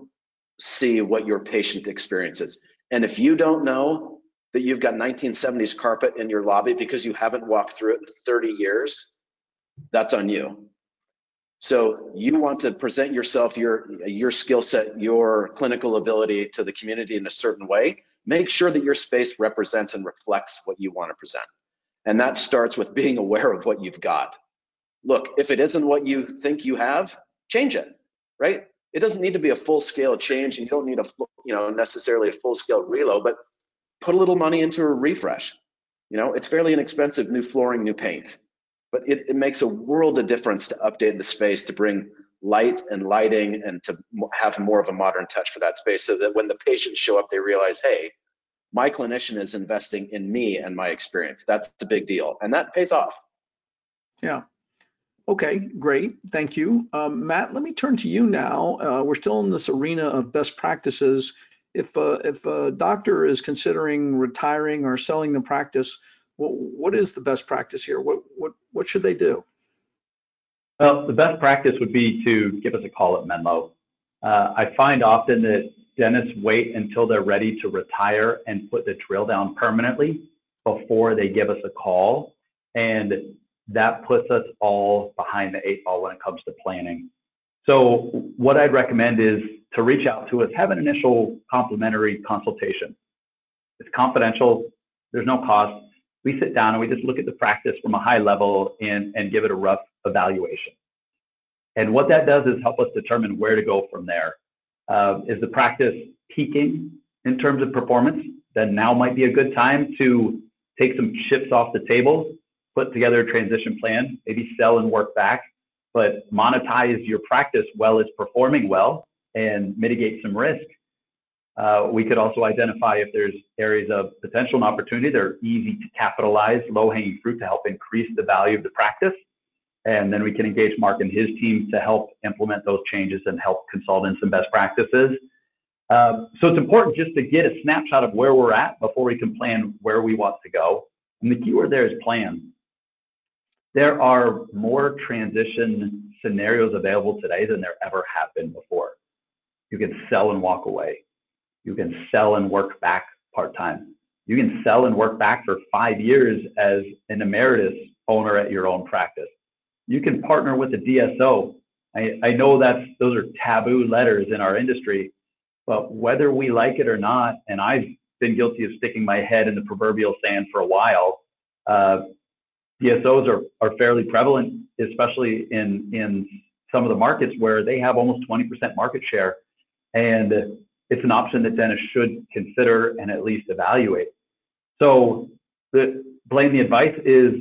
see what your patient experiences. And if you don't know that you've got nineteen seventies carpet in your lobby because you haven't walked through it in thirty years, that's on you. So you want to present yourself, your, your skill set, your clinical ability to the community in a certain way. Make sure that your space represents and reflects what you want to present. And that starts with being aware of what you've got. Look, if it isn't what you think you have, change it, right? It doesn't need to be a full-scale change, and you don't need a, you know, necessarily a full-scale reload, but put a little money into a refresh. You know, it's fairly inexpensive, new flooring, new paint, but it, it makes a world of difference to update the space, to bring light and lighting, and to have more of a modern touch for that space, so that when the patients show up, they realize, hey, my clinician is investing in me and my experience. That's a big deal, and that pays off. Yeah. Okay, great. Thank you. Um, Matt, let me turn to you now. Uh, we're still in this arena of best practices. If, uh, if a doctor is considering retiring or selling the practice, what, what is the best practice here? What, what, what should they do? Well, the best practice would be to give us a call at Menlo. Uh, I find often that dentists wait until they're ready to retire and put the drill down permanently before they give us a call, and that puts us all behind the eight ball when it comes to planning. So what I'd recommend is to reach out to us, have an initial complimentary consultation. It's confidential, there's no cost. We sit down and we just look at the practice from a high level and, and give it a rough evaluation. And what that does is help us determine where to go from there. Uh, is the practice peaking in terms of performance? Then now might be a good time to take some chips off the table, put together a transition plan, maybe sell and work back, but monetize your practice while it's performing well and mitigate some risk. Uh, we could also identify if there's areas of potential and opportunity that are easy to capitalize, low-hanging fruit to help increase the value of the practice. And then we can engage Mark and his team to help implement those changes and help consult in some best practices. Uh, so it's important just to get a snapshot of where we're at before we can plan where we want to go. And the keyword there is plan. There are more transition scenarios available today than there ever have been before. You can sell and walk away. You can sell and work back part-time. You can sell and work back for five years as an emeritus owner at your own practice. You can partner with a D S O. I, I know that's, those are taboo letters in our industry, but whether we like it or not, and I've been guilty of sticking my head in the proverbial sand for a while, uh, D S Os are, are fairly prevalent, especially in, in some of the markets where they have almost twenty percent market share. And it's an option that dentists should consider and at least evaluate. So the, Blaine, the advice is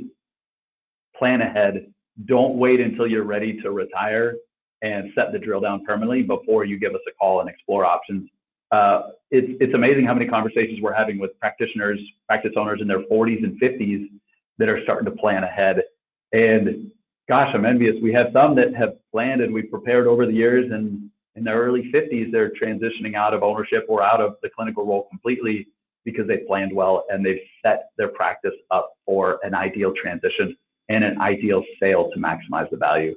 plan ahead. Don't wait until you're ready to retire and set the drill down permanently before you give us a call and explore options. Uh, it's, it's amazing how many conversations we're having with practitioners, practice owners in their forties and fifties that are starting to plan ahead. And gosh, I'm envious. We have some that have planned and we've prepared over the years, and in their early fifties, they're transitioning out of ownership or out of the clinical role completely because they planned well and they've set their practice up for an ideal transition and an ideal sale to maximize the value.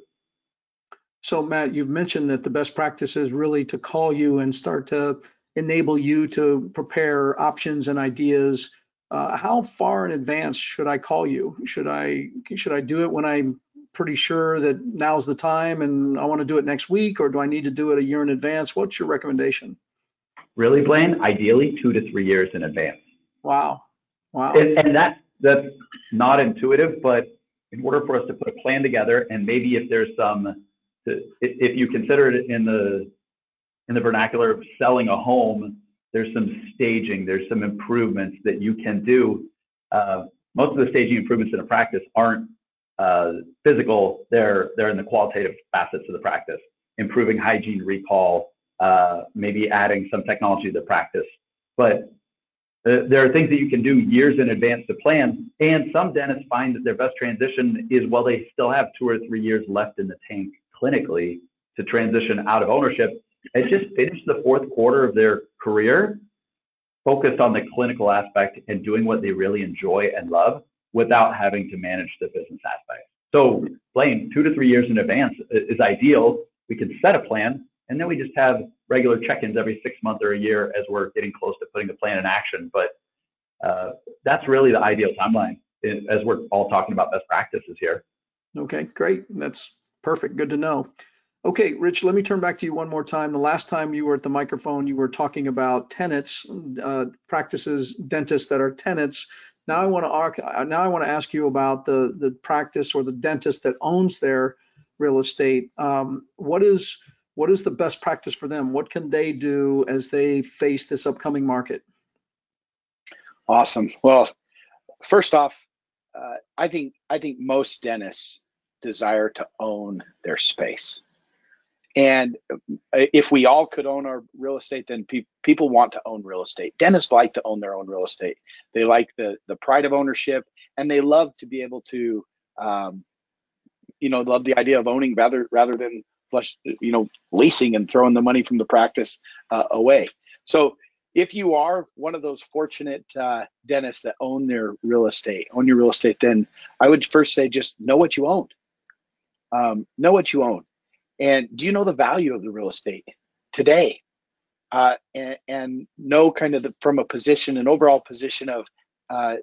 So Matt, you've mentioned that the best practice is really to call you and start to enable you to prepare options and ideas. Uh, how far in advance should I call you? Should I should I do it when I'm pretty sure that now's the time and I want to do it next week, or do I need to do it a year in advance? What's your recommendation? Really, Blaine, ideally two to three years in advance. Wow, wow. And, and that that's not intuitive, but in order for us to put a plan together, and maybe if there's some, if you consider it in the in the vernacular of selling a home, there's some staging, there's some improvements that you can do. Uh, most of the staging improvements in a practice aren't uh, physical, they're, they're in the qualitative facets of the practice. Improving hygiene recall, uh, maybe adding some technology to the practice. But uh, there are things that you can do years in advance to plan, and some dentists find that their best transition is while they still have two or three years left in the tank clinically to transition out of ownership. They just finished the fourth quarter of their career, focused on the clinical aspect and doing what they really enjoy and love without having to manage the business aspect. So, Blaine, two to three years in advance is ideal. We can set a plan, and then we just have regular check-ins every six months or a year as we're getting close to putting the plan in action. But uh, that's really the ideal timeline as we're all talking about best practices here. Okay, great. That's perfect. Good to know. Okay, Rich, let me turn back to you one more time. The last time you were at the microphone, you were talking about tenants, uh, practices, dentists that are tenants. Now I want to now I want to ask you about the the practice or the dentist that owns their real estate. Um, what is what is the best practice for them? What can they do as they face this upcoming market? Awesome. Well, first off, uh, I think I think most dentists desire to own their space. And if we all could own our real estate, then pe people want to own real estate. Dentists like to own their own real estate. They like the the pride of ownership, and they love to be able to, um, you know, love the idea of owning rather rather than flush, you know, leasing and throwing the money from the practice uh, away. So if you are one of those fortunate uh, dentists that own their real estate, own your real estate, then I would first say just know what you own. Um, know what you own. And do you know the value of the real estate today? Uh, and, and know kind of the, from a position, an overall position of uh,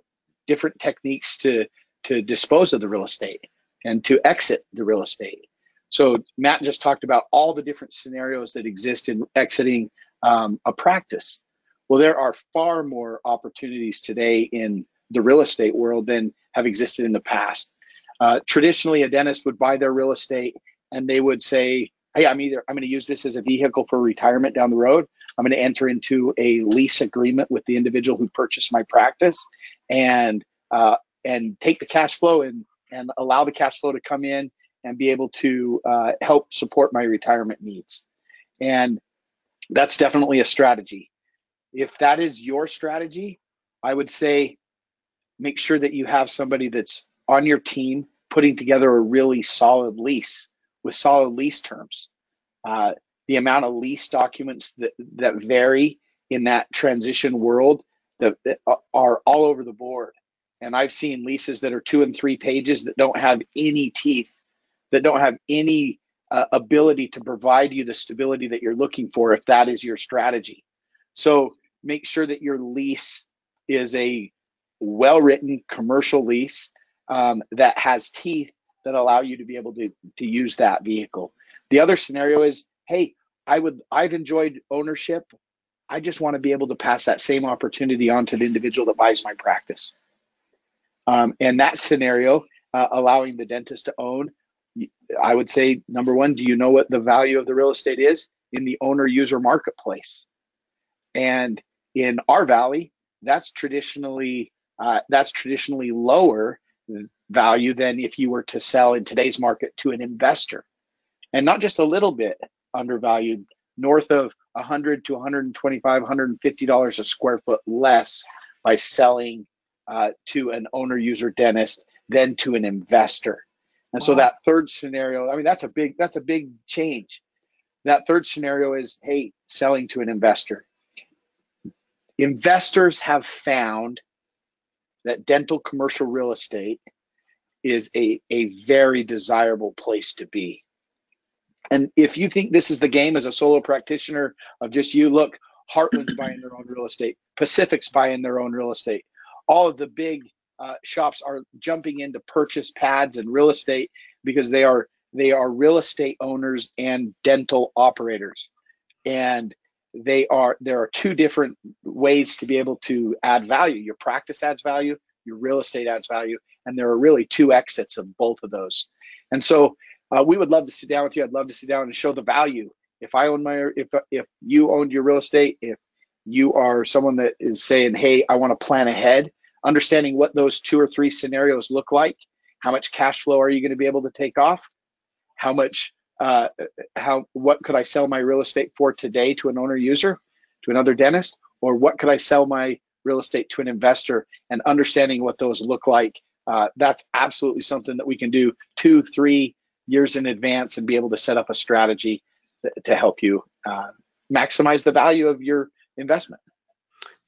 different techniques to, to dispose of the real estate and to exit the real estate. So Matt just talked about all the different scenarios that exist in exiting um, a practice. Well, there are far more opportunities today in the real estate world than have existed in the past. Uh, traditionally, a dentist would buy their real estate and they would say, hey, I'm either I'm going to use this as a vehicle for retirement down the road. I'm going to enter into a lease agreement with the individual who purchased my practice, and uh, and take the cash flow and and allow the cash flow to come in and be able to uh, help support my retirement needs. And that's definitely a strategy. If that is your strategy, I would say make sure that you have somebody that's on your team putting together a really solid lease with solid lease terms. Uh, the amount of lease documents that, that vary in that transition world that, that are all over the board. And I've seen leases that are two and three pages that don't have any teeth, that don't have any uh, ability to provide you the stability that you're looking for if that is your strategy. So make sure that your lease is a well-written commercial lease um, that has teeth that allow you to be able to, to use that vehicle. The other scenario is, hey, I would, I've enjoyed ownership. I just want to be able to pass that same opportunity on to the individual that buys my practice. Um, and that scenario, uh, allowing the dentist to own, I would say, number one, do you know what the value of the real estate is in the owner-user marketplace? And in our valley, that's traditionally uh, that's traditionally lower value than if you were to sell in today's market to an investor, and not just a little bit undervalued, north of one hundred to one hundred twenty-five, one hundred fifty dollars a square foot less by selling uh, to an owner user dentist than to an investor. And wow. So that third scenario, I mean, that's a big that's a big change. That third scenario is, hey, selling to an investor. Investors have found that dental commercial real estate is a, a very desirable place to be. And if you think this is the game as a solo practitioner of just you, look, Heartland's buying their own real estate, Pacific's buying their own real estate. All of the big uh, shops are jumping in to purchase pads and real estate because they are, they are real estate owners and dental operators. And they are, there are two different ways to be able to add value. Your practice adds value, your real estate adds value, and there are really two exits of both of those. And so uh, we would love to sit down with you. I'd love to sit down and show the value If I own my, if if you owned your real estate, if you are someone that is saying, hey, I want to plan ahead, understanding what those two or three scenarios look like, how much cash flow are you going to be able to take off, how much, uh, how, what could I sell my real estate for today to an owner user, to another dentist, or what could I sell my real estate to an investor, and understanding what those look like. Uh, that's absolutely something that we can do two, three years in advance and be able to set up a strategy to help you uh, maximize the value of your investment.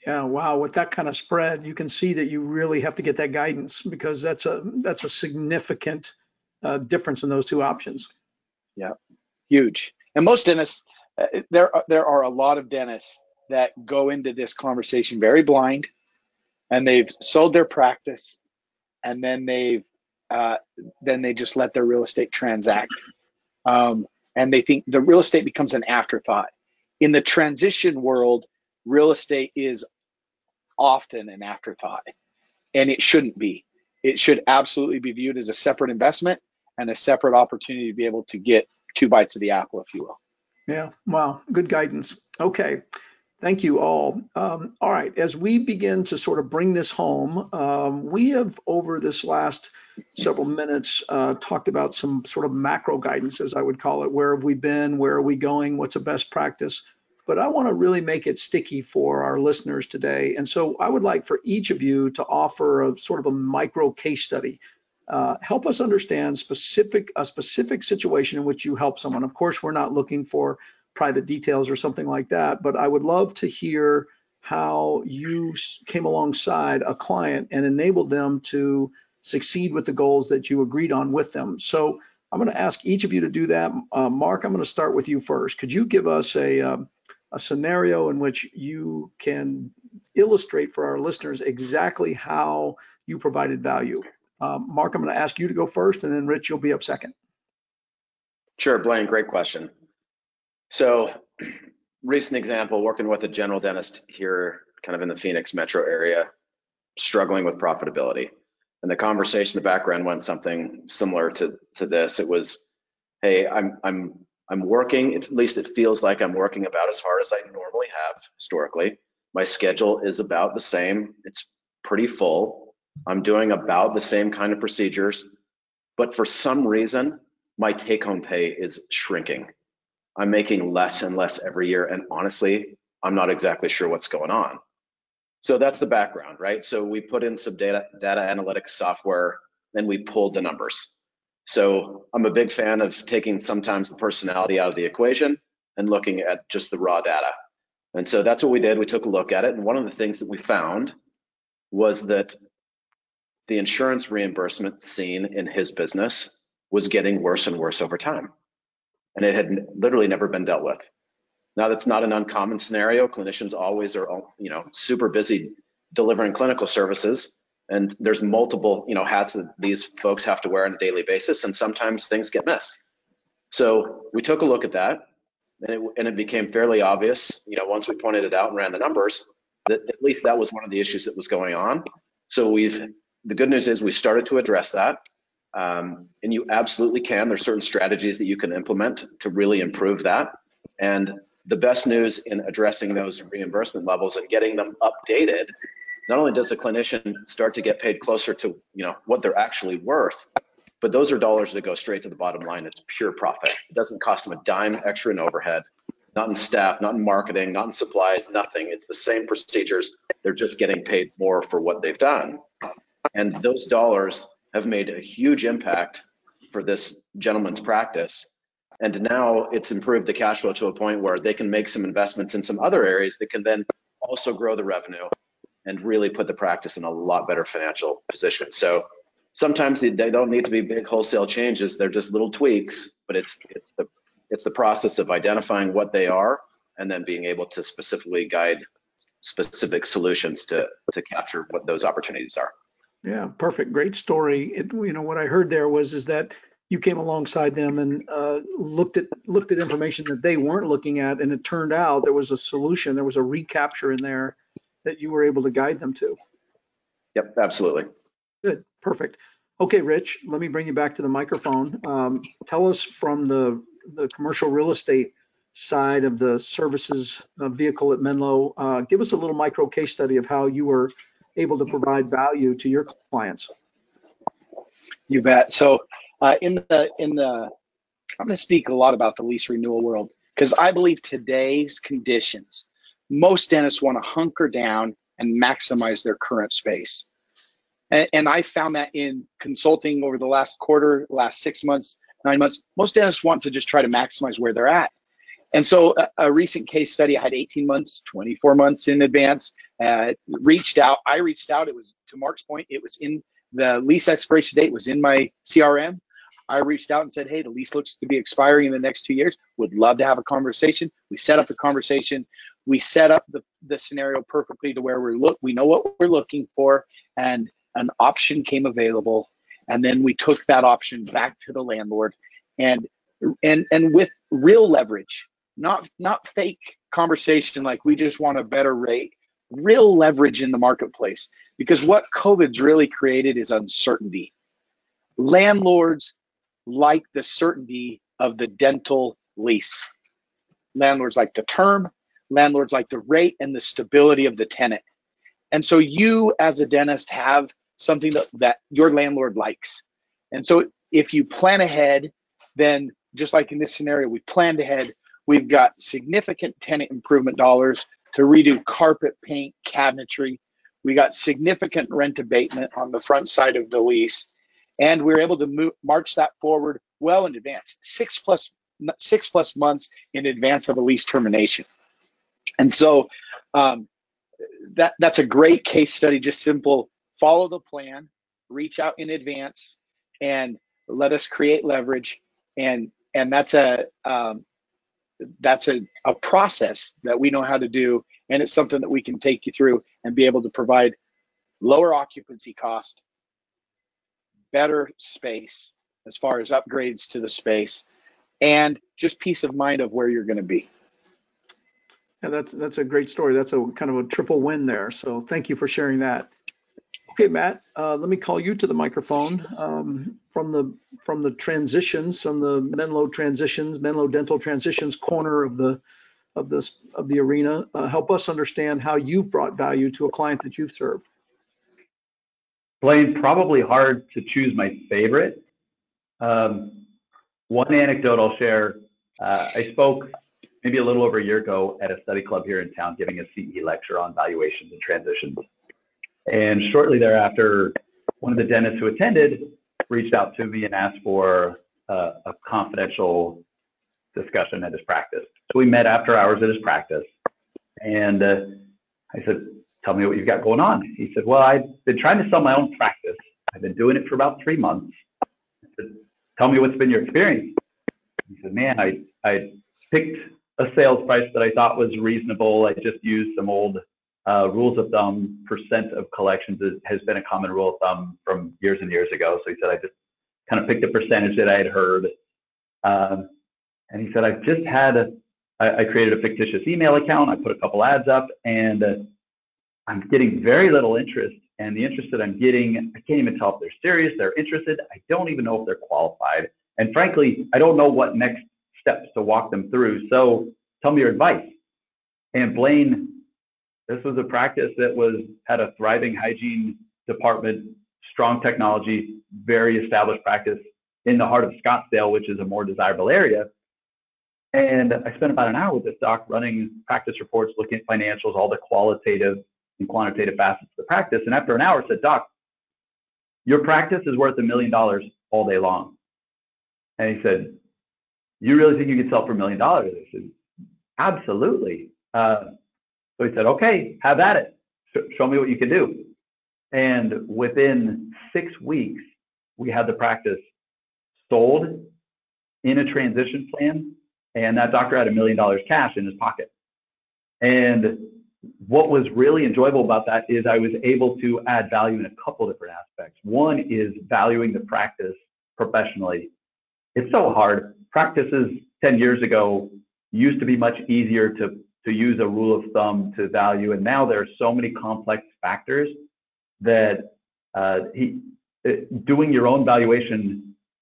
Yeah, wow, with that kind of spread, you can see that you really have to get that guidance, because that's a that's a significant uh, difference in those two options. Yeah, huge. And most dentists, uh, there are, there are a lot of dentists that go into this conversation very blind, and they've sold their practice, and then they've uh, then they just let their real estate transact. Um, And they think the real estate becomes an afterthought. In the transition world, real estate is often an afterthought, and it shouldn't be. It should absolutely be viewed as a separate investment and a separate opportunity to be able to get two bites of the apple, if you will. Yeah, wow, good guidance. Okay, thank you all. Um, all right, as we begin to sort of bring this home, um, we have over this last several minutes uh, talked about some sort of macro guidance, as I would call it. Where have we been? Where are we going? What's a best practice? But I want to really make it sticky for our listeners today. And so I would like for each of you to offer a sort of a micro case study. Uh, help us understand specific a specific situation in which you help someone. Of course, we're not looking for private details or something like that, but I would love to hear how you came alongside a client and enabled them to succeed with the goals that you agreed on with them. So I'm going to ask each of you to do that. Uh, Mark, I'm going to start with you first. Could you give us a, uh, a scenario in which you can illustrate for our listeners exactly how you provided value? Uh, Mark, I'm going to ask you to go first, and then Rich, you'll be up second. Sure, Blaine, great question. So recent example, working with a general dentist here, kind of in the Phoenix metro area, struggling with profitability. And the conversation in the background went something similar to, to this. It was, hey, I'm I'm I'm working, at least it feels like I'm working about as hard as I normally have historically. My schedule is about the same. It's pretty full. I'm doing about the same kind of procedures, but for some reason, my take-home pay is shrinking. I'm making less and less every year, and honestly, I'm not exactly sure what's going on. So that's the background, right? So we put in some data, data analytics software, and we pulled the numbers. So I'm a big fan of taking sometimes the personality out of the equation and looking at just the raw data. And so that's what we did. We took a look at it. And one of the things that we found was that the insurance reimbursement seen in his business was getting worse and worse over time. And it had literally never been dealt with. Now, that's not an uncommon scenario. Clinicians always are, you know, super busy delivering clinical services, and there's multiple, you know, hats that these folks have to wear on a daily basis, and sometimes things get missed. So we took a look at that, and it, and it became fairly obvious, you know, once we pointed it out and ran the numbers, that at least that was one of the issues that was going on. So we've, the good news is we started to address that. Um, and you absolutely can. There's certain strategies that you can implement to really improve that. And the best news in addressing those reimbursement levels and getting them updated, not only does the clinician start to get paid closer to, you know, what they're actually worth, but those are dollars that go straight to the bottom line. It's pure profit. It doesn't cost them a dime extra in overhead, not in staff, not in marketing, not in supplies, nothing. It's the same procedures. They're just getting paid more for what they've done. And those dollars have made a huge impact for this gentleman's practice. And now it's improved the cash flow to a point where they can make some investments in some other areas that can then also grow the revenue and really put the practice in a lot better financial position. So sometimes they don't need to be big wholesale changes. They're just little tweaks, but it's it's the it's the process of identifying what they are and then being able to specifically guide specific solutions to, to capture what those opportunities are. Yeah, perfect. Great story. It, you know, what I heard there was is that you came alongside them and uh, looked at looked at information that they weren't looking at, and it turned out there was a solution. There was a recapture in there that you were able to guide them to. Yep, absolutely. Good, perfect. Okay, Rich, let me bring you back to the microphone. Um, tell us from the the commercial real estate side of the services vehicle at Menlo, uh, give us a little micro case study of how you were able to provide value to your clients. You bet. So uh, in the in the, I'm going to speak a lot about the lease renewal world because I believe today's conditions, most dentists want to hunker down and maximize their current space. And, and I found that in consulting over the last quarter, last six months, nine months, most dentists want to just try to maximize where they're at. And so a, a recent case study, I had eighteen months, twenty-four months in advance, uh, reached out, I reached out, it was to Mark's point, it was in the lease expiration date, was in my C R M. I reached out and said, hey, the lease looks to be expiring in the next two years, would love to have a conversation. We set up the conversation, we set up the, the scenario perfectly to where we look, we know what we're looking for, and an option came available. And then we took that option back to the landlord and and and with real leverage. Not not fake conversation like we just want a better rate, real leverage in the marketplace, because what COVID's really created is uncertainty. Landlords like the certainty of the dental lease. Landlords like the term, landlords like the rate and the stability of the tenant. And so you as a dentist have something that, that your landlord likes. And so if you plan ahead, then just like in this scenario, we planned ahead. We've got significant tenant improvement dollars to redo carpet, paint, cabinetry. We got significant rent abatement on the front side of the lease. And we were able to move, march that forward well in advance, six plus, six plus months in advance of a lease termination. And so um, that, that's a great case study, just simple, follow the plan, reach out in advance, and let us create leverage. And, and that's a, um, that's a, a process that we know how to do, and it's something that we can take you through and be able to provide lower occupancy cost, better space as far as upgrades to the space, and just peace of mind of where you're going to be. Yeah, that's that's a great story. That's a kind of a triple win there. So thank you for sharing that. Okay, Matt, uh, let me call you to the microphone um, from the from the transitions, from the Menlo Transitions, Menlo Dental Transitions corner of the of this of the arena. Uh, help us understand how you've brought value to a client that you've served. Blaine, probably hard to choose my favorite. Um, one anecdote I'll share: uh, I spoke maybe a little over a year ago at a study club here in town, giving a C E lecture on valuations and transitions. And shortly thereafter, one of the dentists who attended reached out to me and asked for a, a confidential discussion at his practice. So we met after hours at his practice. And uh, I said, tell me what you've got going on. He said, well, I've been trying to sell my own practice. I've been doing it for about three months. I said, tell me what's been your experience. He said, man, I, I picked a sales price that I thought was reasonable. I just used some old Uh, rules of thumb. Percent of collections is, has been a common rule of thumb from years and years ago. So he said, I just kind of picked a percentage that I had heard. Um, and he said, I've just had, a, I, I created a fictitious email account. I put a couple ads up and uh, I'm getting very little interest. And the interest that I'm getting, I can't even tell if they're serious, they're interested. I don't even know if they're qualified. And frankly, I don't know what next steps to walk them through. So tell me your advice. And Blaine, this was a practice that was had a thriving hygiene department, strong technology, very established practice in the heart of Scottsdale, which is a more desirable area. And I spent about an hour with this doc running practice reports, looking at financials, all the qualitative and quantitative facets of the practice. And after an hour, I said, Doc, your practice is worth a million dollars all day long. And he said, you really think you can sell for a million dollars? I said, absolutely. Uh, So he said, okay, have at it. Show me what you can do. And within six weeks, we had the practice sold in a transition plan. And that doctor had a million dollars cash in his pocket. And what was really enjoyable about that is I was able to add value in a couple different aspects. One is valuing the practice professionally. It's so hard. Practices ten years ago used to be much easier to to use a rule of thumb to value. And now there are so many complex factors that uh, he, doing your own valuation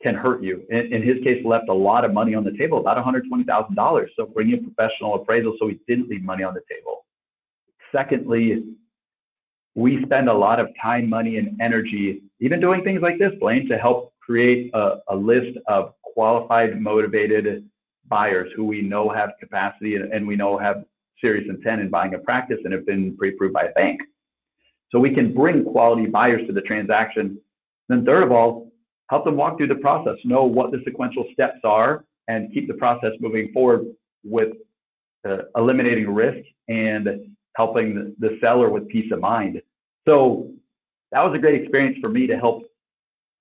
can hurt you. In, in his case, left a lot of money on the table, about one hundred twenty thousand dollars. So bring in professional appraisal so he didn't leave money on the table. Secondly, we spend a lot of time, money, and energy, even doing things like this, Blaine, to help create a, a list of qualified, motivated buyers who we know have capacity and, and we know have serious intent in buying a practice and have been pre-approved by a bank. So we can bring quality buyers to the transaction. Then third of all, help them walk through the process, know what the sequential steps are, and keep the process moving forward with uh, eliminating risk and helping the seller with peace of mind. So that was a great experience for me to help,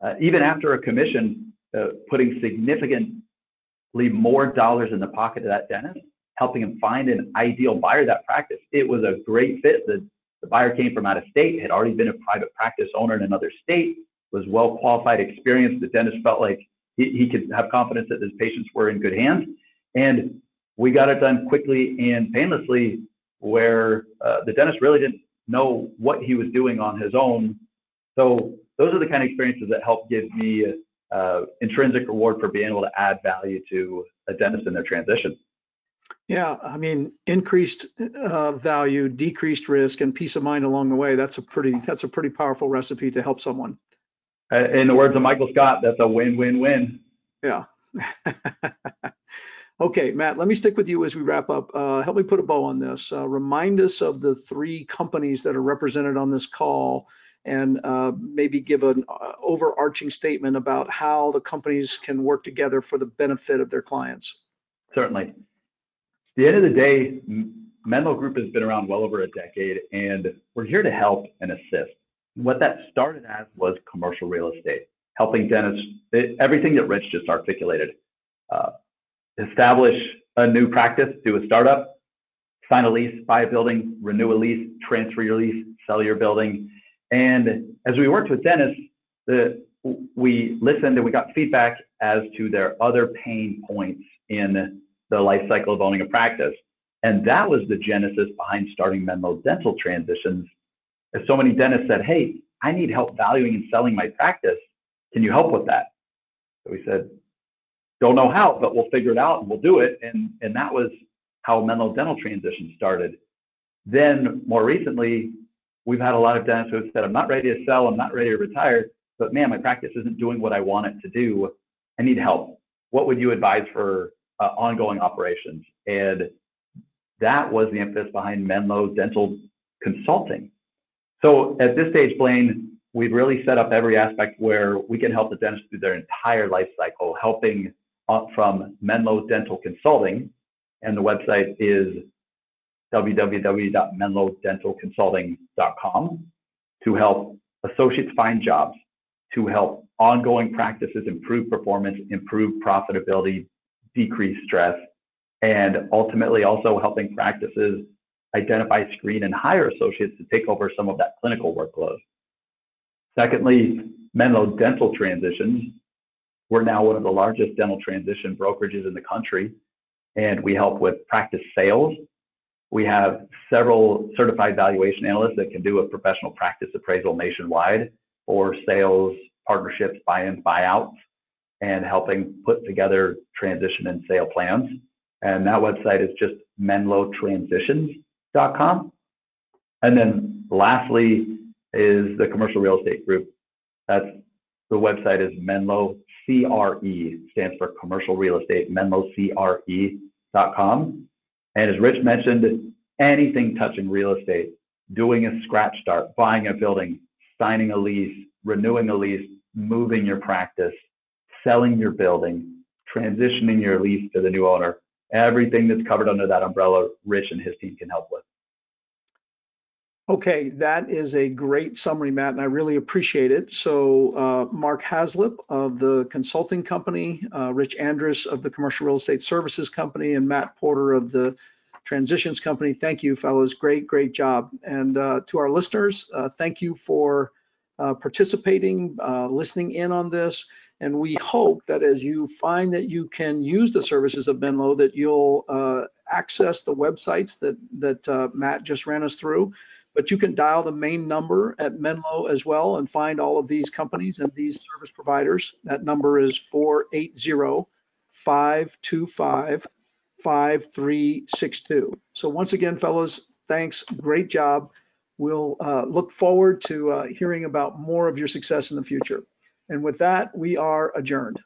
uh, even after a commission, uh, putting significantly more dollars in the pocket of that dentist, helping him find an ideal buyer that practice. It was a great fit. The, the buyer came from out of state, had already been a private practice owner in another state, was well qualified, experienced. The dentist felt like he, he could have confidence that his patients were in good hands. And we got it done quickly and painlessly, where uh, the dentist really didn't know what he was doing on his own. So those are the kind of experiences that help give me uh, intrinsic reward for being able to add value to a dentist in their transition. Yeah, I mean, increased uh, value, decreased risk, and peace of mind along the way. That's a pretty that's a pretty powerful recipe to help someone. In the words of Michael Scott, that's a win-win-win. Yeah. Okay, Matt, let me stick with you as we wrap up. Uh, help me put a bow on this. Uh, remind us of the three companies that are represented on this call, and uh, maybe give an overarching statement about how the companies can work together for the benefit of their clients. Certainly. At the end of the day, Menlo Group has been around well over a decade, and we're here to help and assist. What that started as was commercial real estate, helping dentists, everything that Rich just articulated. Uh, establish a new practice, do a startup, sign a lease, buy a building, renew a lease, transfer your lease, sell your building. And as we worked with dentists, the, we listened and we got feedback as to their other pain points in the life cycle of owning a practice. And that was the genesis behind starting Menlo Dental Transitions. As so many dentists said, hey, I need help valuing and selling my practice. Can you help with that? So we said, don't know how, but we'll figure it out and we'll do it. And, and that was how Menlo Dental Transition started. Then more recently, we've had a lot of dentists who have said, I'm not ready to sell, I'm not ready to retire, but man, my practice isn't doing what I want it to do. I need help. What would you advise for uh, ongoing operations? And that was the impetus behind Menlo Dental Consulting. So at this stage, Blaine, we've really set up every aspect where we can help the dentist through their entire life cycle, helping from Menlo Dental Consulting, and the website is w w w dot menlo dental consulting dot com, to help associates find jobs, to help ongoing practices improve performance, improve profitability, decrease stress, and ultimately also helping practices identify, screen, and hire associates to take over some of that clinical workload. Secondly, Menlo Dental Transitions. We're now one of the largest dental transition brokerages in the country, and we help with practice sales. We have several certified valuation analysts that can do a professional practice appraisal nationwide for sales, partnerships, buy-ins, buyouts, and helping put together transition and sale plans. And that website is just menlo transitions dot com. And then lastly is the commercial real estate group. That's the website is Menlo C R E, stands for commercial real estate, menlo c r e dot com. And as Rich mentioned, anything touching real estate, doing a scratch start, buying a building, signing a lease, renewing a lease, moving your practice, selling your building, transitioning your lease to the new owner, everything that's covered under that umbrella, Rich and his team can help with. Okay, that is a great summary, Matt, and I really appreciate it. So uh, Mark Haslip of the consulting company, uh, Rich Andrus of the commercial real estate services company, and Matt Porter of the transitions company. Thank you, fellas. Great, great job. And uh, to our listeners, uh, thank you for uh, participating, uh, listening in on this. And we hope that as you find that you can use the services of Menlo, that you'll uh, access the websites that, that uh, Matt just ran us through. But you can dial the main number at Menlo as well and find all of these companies and these service providers. That number is four eight zero, five two five, five three six two. So once again, fellas, thanks. Great job. We'll uh, look forward to uh, hearing about more of your success in the future. And with that, we are adjourned.